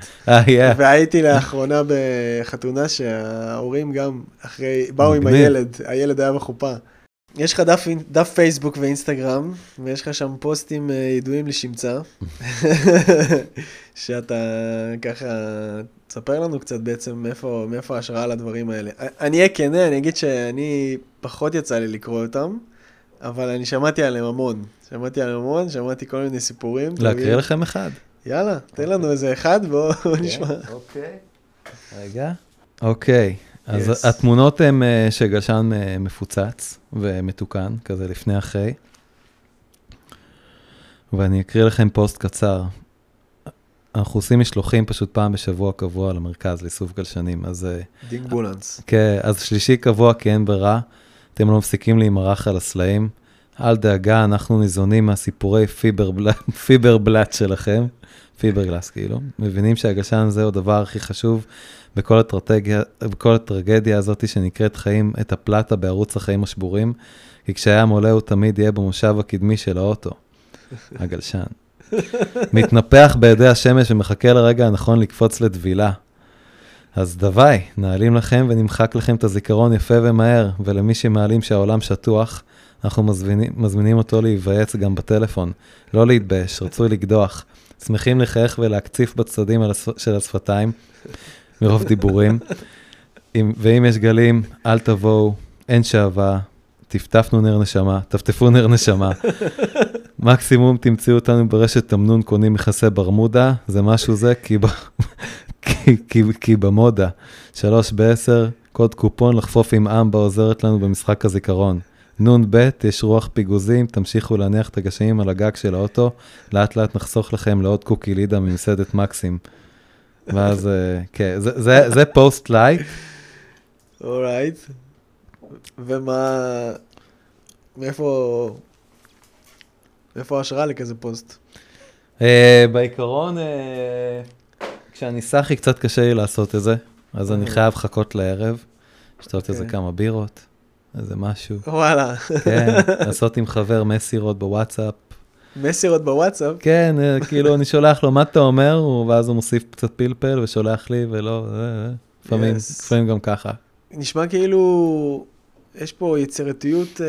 והייתי לאחרונה בחתונה שההורים גם אחרי, באו עם הילד, הילד היה בחופה. יש לך דף, דף פייסבוק ואינסטגרם, ויש לך שם פוסטים ידועים לשמצה, שאתה ככה, תספר לנו קצת בעצם מאיפה, מאיפה ההשראה לדברים האלה. אני אהיה כנה, אני אגיד שאני פחות יצא לי לקרוא אותם, אבל אני שמעתי עליהם המון, שמעתי עליהם המון, שמעתי כל מיני סיפורים. להקריא לכם אחד. יאללה, תן לנו איזה אחד, בואו נשמע. אוקיי. רגע. אוקיי. אז yes. התמונות הן שגלשן מפוצץ ומתוקן, כזה לפני אחרי. ואני אקריא לכם פוסט קצר. אנחנו עושים משלוחים פשוט פעם בשבוע קבוע למרכז, לאיסוף גלשנים. דינג בולנס. כן, אז שלישי קבוע כי אין ברירה. אתם לא מפסיקים להימרח על הסלעים. אל דאגה, אנחנו ניזונים מהסיפורי פיבר, בל... פיבר בלט שלכם. פיבר גלס כאילו. מבינים שהגלשן זהו הדבר הכי חשוב. בכל הטרגדיה, בכל הטרגדיה הזאת שנקראת חיים, את הפלטה בערוץ החיים השבורים, כי כשהיה מולה הוא תמיד יהיה במושב הקדמי של האוטו, הגלשן. מתנפח בידי השמש ומחכה לרגע הנכון לקפוץ לדבילה. אז דווי, נעלים לכם ונמחק לכם את הזיכרון יפה ומהר, ולמי שמעלים שהעולם שטוח, אנחנו מזמינים, מזמינים אותו להיוועץ גם בטלפון. לא להתבש, רצוי לקדוח. שמחים לחייך ולהקציף בצדדים של השפתיים, מרוב דיבורים, ואם יש גלים, אל תבואו, אין שעבה, תפטפנו נר נשמה, תפטפו נר נשמה. מקסימום תמצאו אותנו ברשת תמנון קונים מכסה ברמודה, זה משהו זה, כי במודה. שלוש בעשר, קוד קופון לחפוף עם אמבה עוזרת לנו במשחק הזיכרון. נון ב' יש רוח פיגוזים, תמשיכו להניח את הגשמים על הגג של האוטו, לאט לאט נחסוך לכם לעוד קוקי לידה ממסדת מקסים. ואז, כן, זה פוסט לייק. אורייט. ומה, מאיפה, מאיפה ההשראה לכזה פוסט? בעיקרון, כשאני סחי קצת קשה לי לעשות את זה, אז אני חייב חכות לערב, לשתות איזה כמה בירות, איזה משהו. וואלה. כן, לעשות עם חבר מסירות בוואטסאפ. מסירות בוואטסאפ. כן, כאילו אני שולח לו מה אתה אומר, ואז הוא מוסיף קצת פלפל ושולח לי, ולא, לפעמים, לפעמים גם ככה. נשמע כאילו, יש פה יצירתיות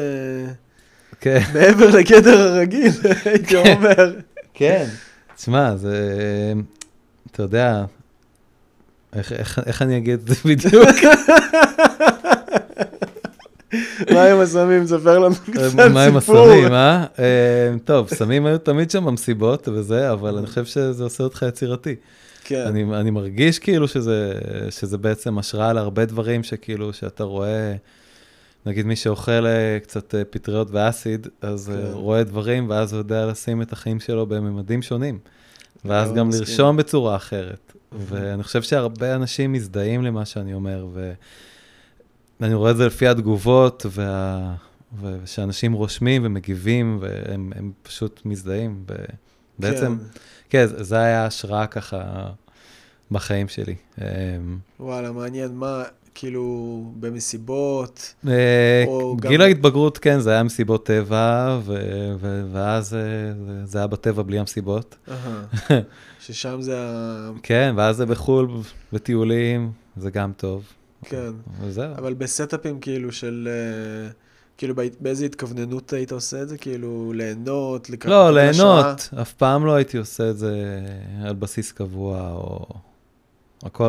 מעבר לגדר הרגיל, הייתי אומר. כן, תשמע, זה, אתה יודע, איך אני אגיד את זה בדיוק? מה עם הסמים? ספר לנו קצת סיפור. מה עם הסמים, אה? טוב, סמים היו תמיד שם במסיבות וזה, אבל אני חושב שזה עושה אותך יצירתי. כן. אני מרגיש כאילו שזה בעצם השראה להרבה דברים שכאילו שאתה רואה, נגיד מי שאוכל קצת פטריות ואסיד, אז רואה דברים ואז הוא יודע לשים את החיים שלו בממדים שונים. ואז גם לרשום בצורה אחרת. ואני חושב שהרבה אנשים מזדהים למה שאני אומר, ו... אני רואה את זה לפי התגובות, ושאנשים רושמים ומגיבים, והם פשוט מזדהים. בעצם, כן, זה היה השראה ככה בחיים שלי. וואלה, מעניין, מה, כאילו, במסיבות? גיל ההתבגרות, כן, זה היה מסיבות טבע, ואז זה היה בטבע בלי המסיבות. ששם זה... כן, ואז זה בחול, בטיולים, זה גם טוב. כן, אבל בסטאפים כאילו של, כאילו באיזו התכווננות היית עושה את זה? כאילו ליהנות? לא, ליהנות, אף פעם לא הייתי עושה את זה על בסיס קבוע, או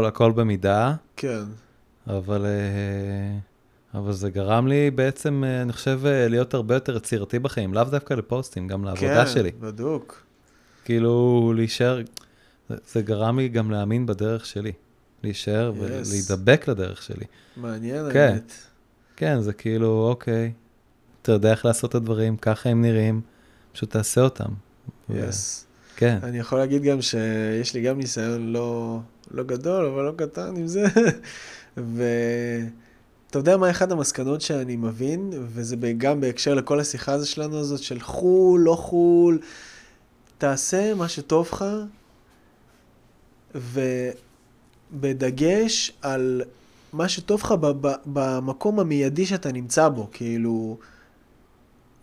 הכל במידה. כן. אבל זה גרם לי בעצם, אני חושב, להיות הרבה יותר יצירתי בחיים, לאו דווקא לפוסטים, גם לעבודה שלי. כן, בדוק. כאילו להישאר, זה גרם לי גם להאמין בדרך שלי. להישאר ולהידבק לדרך שלי. מעניין, האמת. כן, זה כאילו, אוקיי, אתה יודע איך לעשות את הדברים, ככה הם נראים, פשוט תעשה אותם. כן. אני יכול להגיד גם שיש לי גם ניסיון לא גדול, אבל לא קטן עם זה. ואתה יודע מה אחת המסקנות שאני מבין, וזה גם בהקשר לכל השיחה הזו שלנו הזאת, של חול, לא חול, תעשה מה שטוב לך, ובדגש על מה שטוב לך במקום המיידי שאתה נמצא בו, כאילו,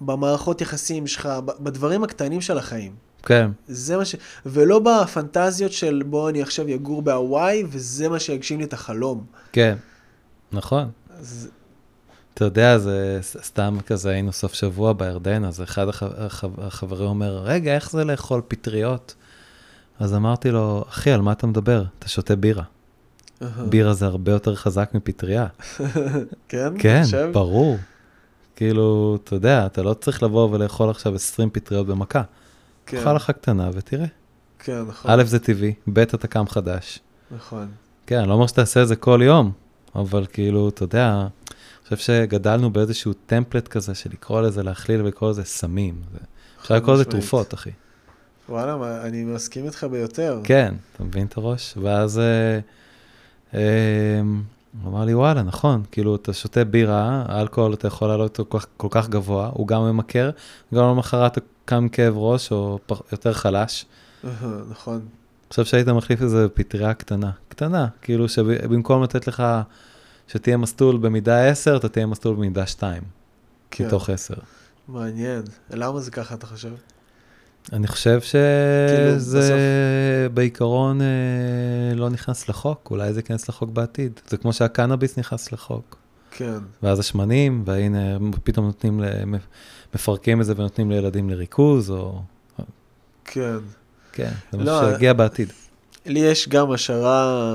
במערכות יחסים שלך, בדברים הקטנים של החיים. כן. זה מה ש... ולא בפנטזיות של בוא אני עכשיו יגור בהוואי, וזה מה שיגשים לי את החלום. כן, נכון. אז... אתה יודע, זה סתם כזה, היינו סוף שבוע בירדן, אז אחד החברים אומר, רגע, איך זה לאכול פטריות? אז אמרתי לו, אחי, על מה אתה מדבר? אתה שותה בירה. בירה זה הרבה יותר חזק מפטריה. כן? כן, ברור. כאילו, אתה יודע, אתה לא צריך לבוא ולאכול עכשיו עשרים פטריות במכה. תאכל לך קטנה ותראה. כן, נכון. א', זה טבעי, ב', אתה קם חדש. נכון. כן, אני לא אומר שתעשה את זה כל יום, אבל כאילו, אתה יודע... אני חושב שגדלנו באיזשהו טמפלט כזה, שלקרוא לזה, להכליל ולקרוא לזה סמים. אפשר לקרוא לזה תרופות, אחי. וואלה, אני מסכים איתך ביותר. כן, אתה מבין את הראש? ואז הוא אמר לי, וואלה, נכון, כאילו, אתה שותה בירה, האלכוהול, אתה יכול לעלות כל כך גבוה, הוא גם ממכר, גם למחרת אתה קם כאב ראש, או יותר חלש. נכון. אני חושב שהיית מחליף את זה בפטריה קטנה. קטנה, כאילו, שבמקום לתת לך... שתהיה מסלול במידה עשר, אתה תהיה מסלול במידה שתיים. כן. מתוך עשר. מעניין. למה זה ככה, אתה חושב? אני חושב שזה בעיקרון לא נכנס לחוק. אולי זה כנס לחוק בעתיד. זה כמו שהקנאביס נכנס לחוק. כן. ואז השמנים, והנה פתאום נותנים, מפרקים את זה ונותנים לילדים לריכוז, או... כן. כן, זה מה שהגיע בעתיד. לי יש גם השערה,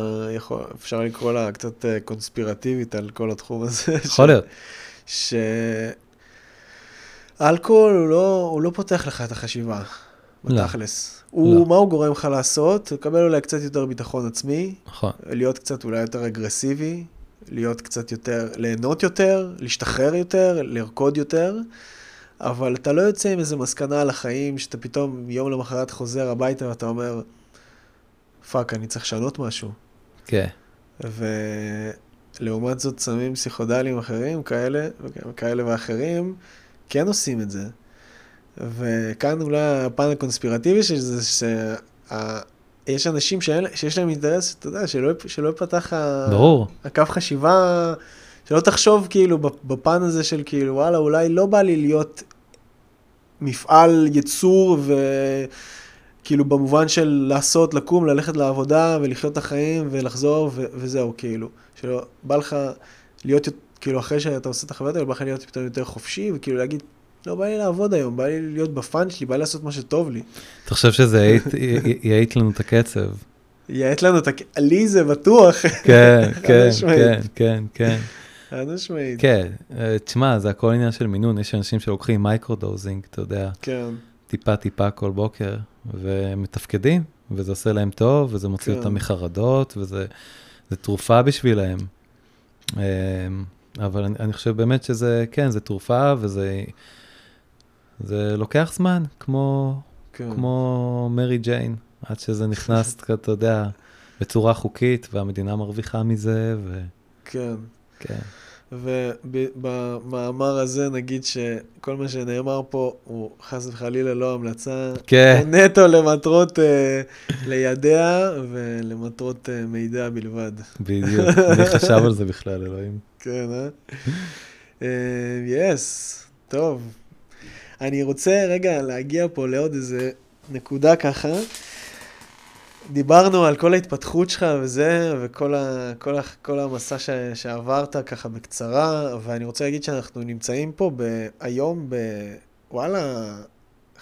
אפשר לקרוא לה קצת קונספירטיבית על כל התחום הזה. יכול להיות. שאלכוהול הוא לא פותח לך את החשיבה, בתכלס. מה הוא גורם לך לעשות? לקבל אולי קצת יותר ביטחון עצמי, להיות קצת אולי יותר אגרסיבי, להיות קצת יותר, ליהנות יותר, להשתחרר יותר, לרקוד יותר. אבל אתה לא יוצא עם איזו מסקנה על החיים, שאתה פתאום יום למחרת חוזר הביתה ואתה אומר... פאק, אני צריך לשנות משהו. כן. ולעומת זאת, סמים פסיכודלים אחרים, כאלה, כאלה ואחרים, כן עושים את זה. וכאן אולי הפן הקונספירטיבי של זה, שיש אנשים שיש להם אינטרס, אתה יודע, שלא יפתח הקו חשיבה, שלא תחשוב כאילו בפן הזה של כאילו, וואלה, אולי לא בא לי להיות מפעל יצור ו... כאילו במובן של לעשות, לקום, ללכת לעבודה ולחיות את החיים ולחזור ו- וזהו, כאילו. שלא, בא לך להיות, כאילו אחרי שאתה עושה את החוויות האלה, בא לך להיות פתאום יותר חופשי וכאילו להגיד, לא, בא לי לעבוד היום, בא לי להיות בפן שלי, בא לי לעשות מה שטוב לי. אתה חושב שזה יעיט לנו את הקצב? יעיט לנו את הקצב, לי זה בטוח. כן, כן, כן, כן, כן. עד משמעית. כן, תשמע, זה הכל עניין של מינון, יש אנשים שלוקחים מייקרודוזינג, אתה יודע. כן. טיפה טיפה כל בוקר, ומתפקדים, וזה עושה להם טוב, וזה מוציא אותם מחרדות, וזה תרופה בשבילהם. אבל אני חושב באמת שזה, כן, זה תרופה, וזה לוקח זמן, כמו מרי ג'יין, עד שזה נכנס, אתה יודע, בצורה חוקית, והמדינה מרוויחה מזה, ו... כן. כן. ובמאמר הזה נגיד שכל מה שנאמר פה הוא חס וחלילה לא המלצה נטו למטרות לידע ולמטרות מידע בלבד. בדיוק, אני חשב על זה בכלל, אלוהים. כן, אה? יס, טוב. אני רוצה רגע להגיע פה לעוד איזה נקודה ככה. דיברנו על כל ההתפתחות שלך וזה, וכל ה, כל ה, כל המסע ש, שעברת ככה בקצרה, ואני רוצה להגיד שאנחנו נמצאים פה ב, היום ב, וואלה,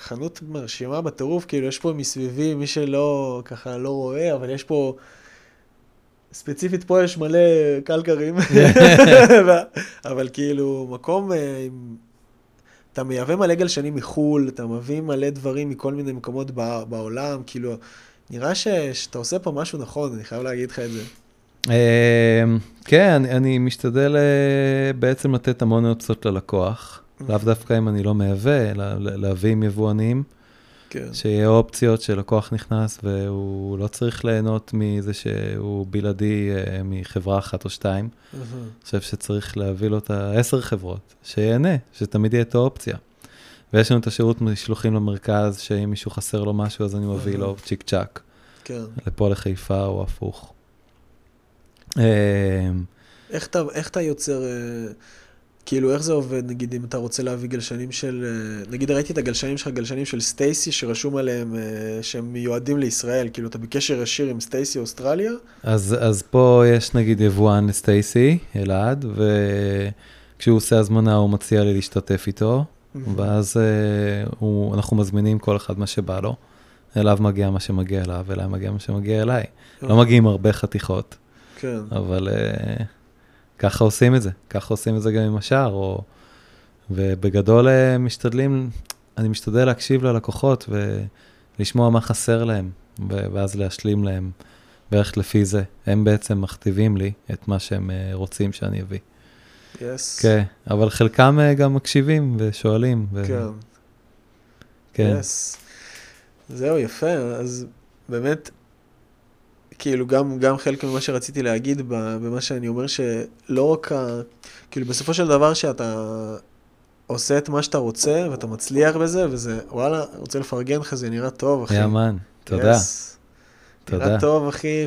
חנות מרשימה בטירוף, כאילו יש פה מסביבי מי שלא, ככה לא רואה, אבל יש פה, ספציפית פה יש מלא קלקרים, אבל כאילו מקום עם... אתה מייבא מלא גלשנים מחול, אתה מביא מלא דברים מכל מיני מקומות בעולם, כאילו... נראה שאתה עושה פה משהו נכון, אני חייב להגיד לך את זה. כן, אני משתדל בעצם לתת המון אופציות ללקוח, לאו דווקא אם אני לא מהווה, להביא עם יבואנים, שיהיה אופציות שלקוח נכנס, והוא לא צריך ליהנות מזה שהוא בלעדי מחברה אחת או שתיים. אני חושב שצריך להביא לו את העשר חברות, שיהנה, שתמיד יהיה את האופציה. ויש לנו את השירות משלוחים למרכז, שאם מישהו חסר לו משהו, אז אני מביא לו צ'יק צ'ק. כן. לפה לחיפה או הפוך. איך אתה יוצר, כאילו איך זה עובד, נגיד אם אתה רוצה להביא גלשנים של, נגיד ראיתי את הגלשנים שלך, גלשנים של סטייסי שרשום עליהם שהם מיועדים לישראל, כאילו אתה בקשר ישיר עם סטייסי אוסטרליה? אז, אז פה יש נגיד יבואן סטייסי, אלעד, וכשהוא עושה הזמנה הוא מציע לי להשתתף איתו, ואז הוא, אנחנו מזמינים כל אחד מה שבא לו, אליו מגיע מה שמגיע אליו, אליי מגיע מה שמגיע אליי. לא מגיעים הרבה חתיכות. כן. אבל uh, ככה עושים את זה. ככה עושים את זה גם עם השאר, או... ובגדול uh, משתדלים, אני משתדל להקשיב ללקוחות ולשמוע מה חסר להם, ו- ואז להשלים להם בערך לפי זה. הם בעצם מכתיבים לי את מה שהם uh, רוצים שאני אביא. יס. Yes. כן, אבל חלקם uh, גם מקשיבים ושואלים. ו- כן. כן. יס. Yes. זהו, יפה. אז באמת... כאילו גם, גם חלק ממה שרציתי להגיד במה שאני אומר שלא רק, כאילו בסופו של דבר שאתה עושה את מה שאתה רוצה ואתה מצליח בזה וזה, וואלה, רוצה לפרגן לך, זה נראה טוב, אחי. יאמן, תודה. נראה טוב, אחי,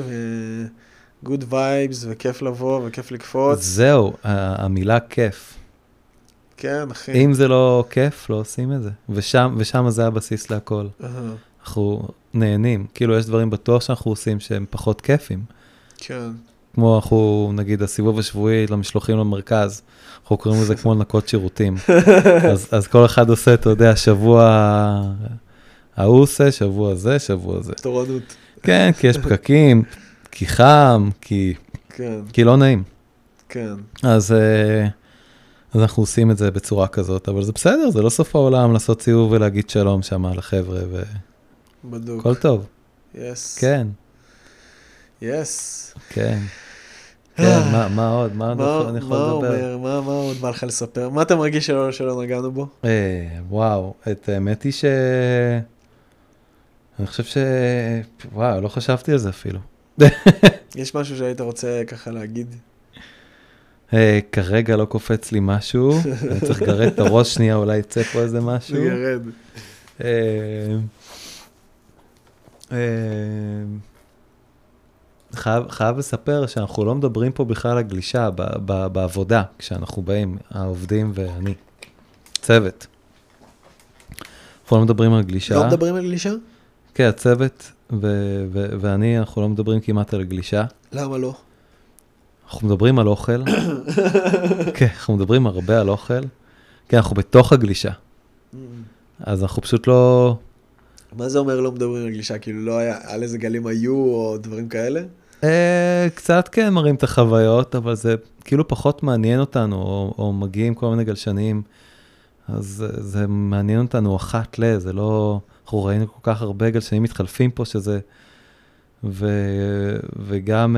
וגוד וייבס, וכיף לבוא, וכיף לקפוץ. זהו, המילה כיף. כן, אחי. אם זה לא כיף, לא עושים את זה. ושם, ושם זה הבסיס להכל. אנחנו... נהנים, כאילו יש דברים בטוח שאנחנו עושים שהם פחות כיפים. כן. כמו אנחנו, נגיד, הסיבוב השבועי למשלוחים למרכז, אנחנו קוראים לזה כמו לנקות שירותים. אז, אז כל אחד עושה, אתה יודע, שבוע ההוא עושה, שבוע זה, שבוע זה. תורדות. כן, כי יש פקקים, כי חם, כי... כן. כי לא נעים. כן. אז, אז אנחנו עושים את זה בצורה כזאת, אבל זה בסדר, זה לא סוף העולם לעשות סיבוב ולהגיד שלום שם על החבר'ה ו... בדוק. כל טוב. יס. כן. יס. כן. מה, מה עוד? מה אני יכול לדבר? מה עוד בא לך לספר? מה אתה מרגיש שלא נגענו בו? וואו, את האמת היא ש... אני חושב ש... וואו, לא חשבתי על זה אפילו. יש משהו שהיית רוצה ככה להגיד? כרגע לא קופץ לי משהו. אני צריך לגרד את הראש שנייה, אולי יצא פה איזה משהו. לגרד. חייב, חייב לספר שאנחנו לא מדברים פה בכלל על גלישה ב, ב, בעבודה, כשאנחנו באים, העובדים ואני, צוות. אנחנו לא מדברים על גלישה. לא מדברים על גלישה? כן, הצוות ו- ו- ואני, אנחנו לא מדברים כמעט על גלישה. למה לא? אנחנו מדברים על אוכל. כן, אנחנו מדברים הרבה על אוכל. כן, אנחנו בתוך הגלישה. אז אנחנו פשוט לא... מה זה אומר לא מדברים על גלישה? כאילו לא היה, על איזה גלים היו או דברים כאלה? קצת כן מראים את החוויות, אבל זה כאילו פחות מעניין אותנו, או, או מגיעים כל מיני גלשנים, אז זה מעניין אותנו אחת ל, זה לא, אנחנו ראינו כל כך הרבה גלשנים מתחלפים פה שזה, ו, וגם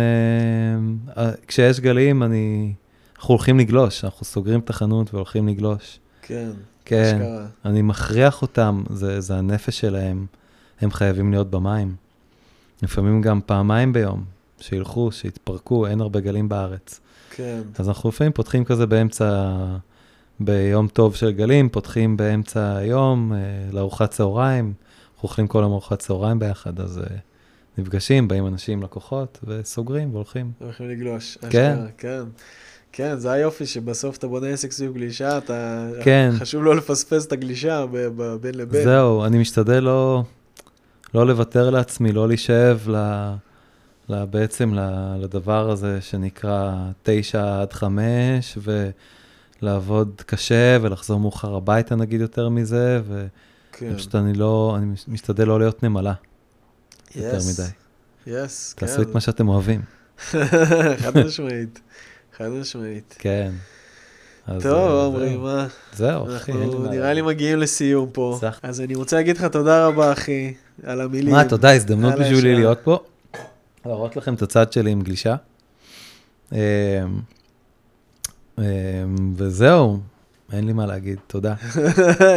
כשיש גלים, אני, אנחנו הולכים לגלוש, אנחנו סוגרים את החנות והולכים לגלוש. כן. כן, השקרה. אני מכריח אותם, זה, זה הנפש שלהם, הם חייבים להיות במים. לפעמים גם פעמיים ביום, שילכו, שהתפרקו, אין הרבה גלים בארץ. כן. אז אנחנו לפעמים פותחים כזה באמצע, ביום טוב של גלים, פותחים באמצע היום, אה, לארוחת צהריים, אנחנו אוכלים כל ארוחת צהריים ביחד, אז אה, נפגשים, באים אנשים, לקוחות, וסוגרים והולכים. הולכים לגלוש, השקרה, כן. כן. כן, זה היופי שבסוף אתה בונה עסק סביב גלישה, אתה כן. חשוב לא לפספס את הגלישה ב- ב- בין לבין. זהו, אני משתדל לא, לא לוותר לעצמי, לא להישאב ל, ל, בעצם ל, לדבר הזה שנקרא תשע עד חמש, ולעבוד קשה ולחזור מאוחר הביתה נגיד יותר מזה, ופשוט כן. אני, לא, אני משתדל לא להיות נמלה yes. יותר מדי. Yes, תעשו כן. את מה שאתם אוהבים. חד משמעית. חד משמעית. כן. טוב, עומרי, מה? זהו, אחי. אנחנו נראה לי מגיעים לסיום פה. אז אני רוצה להגיד לך תודה רבה, אחי, על המילים. מה, תודה, הזדמנות בשבילי להיות פה. להראות לכם את הצד שלי עם גלישה. וזהו, אין לי מה להגיד, תודה.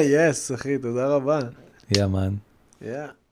יס, אחי, תודה רבה. יאמן. יא.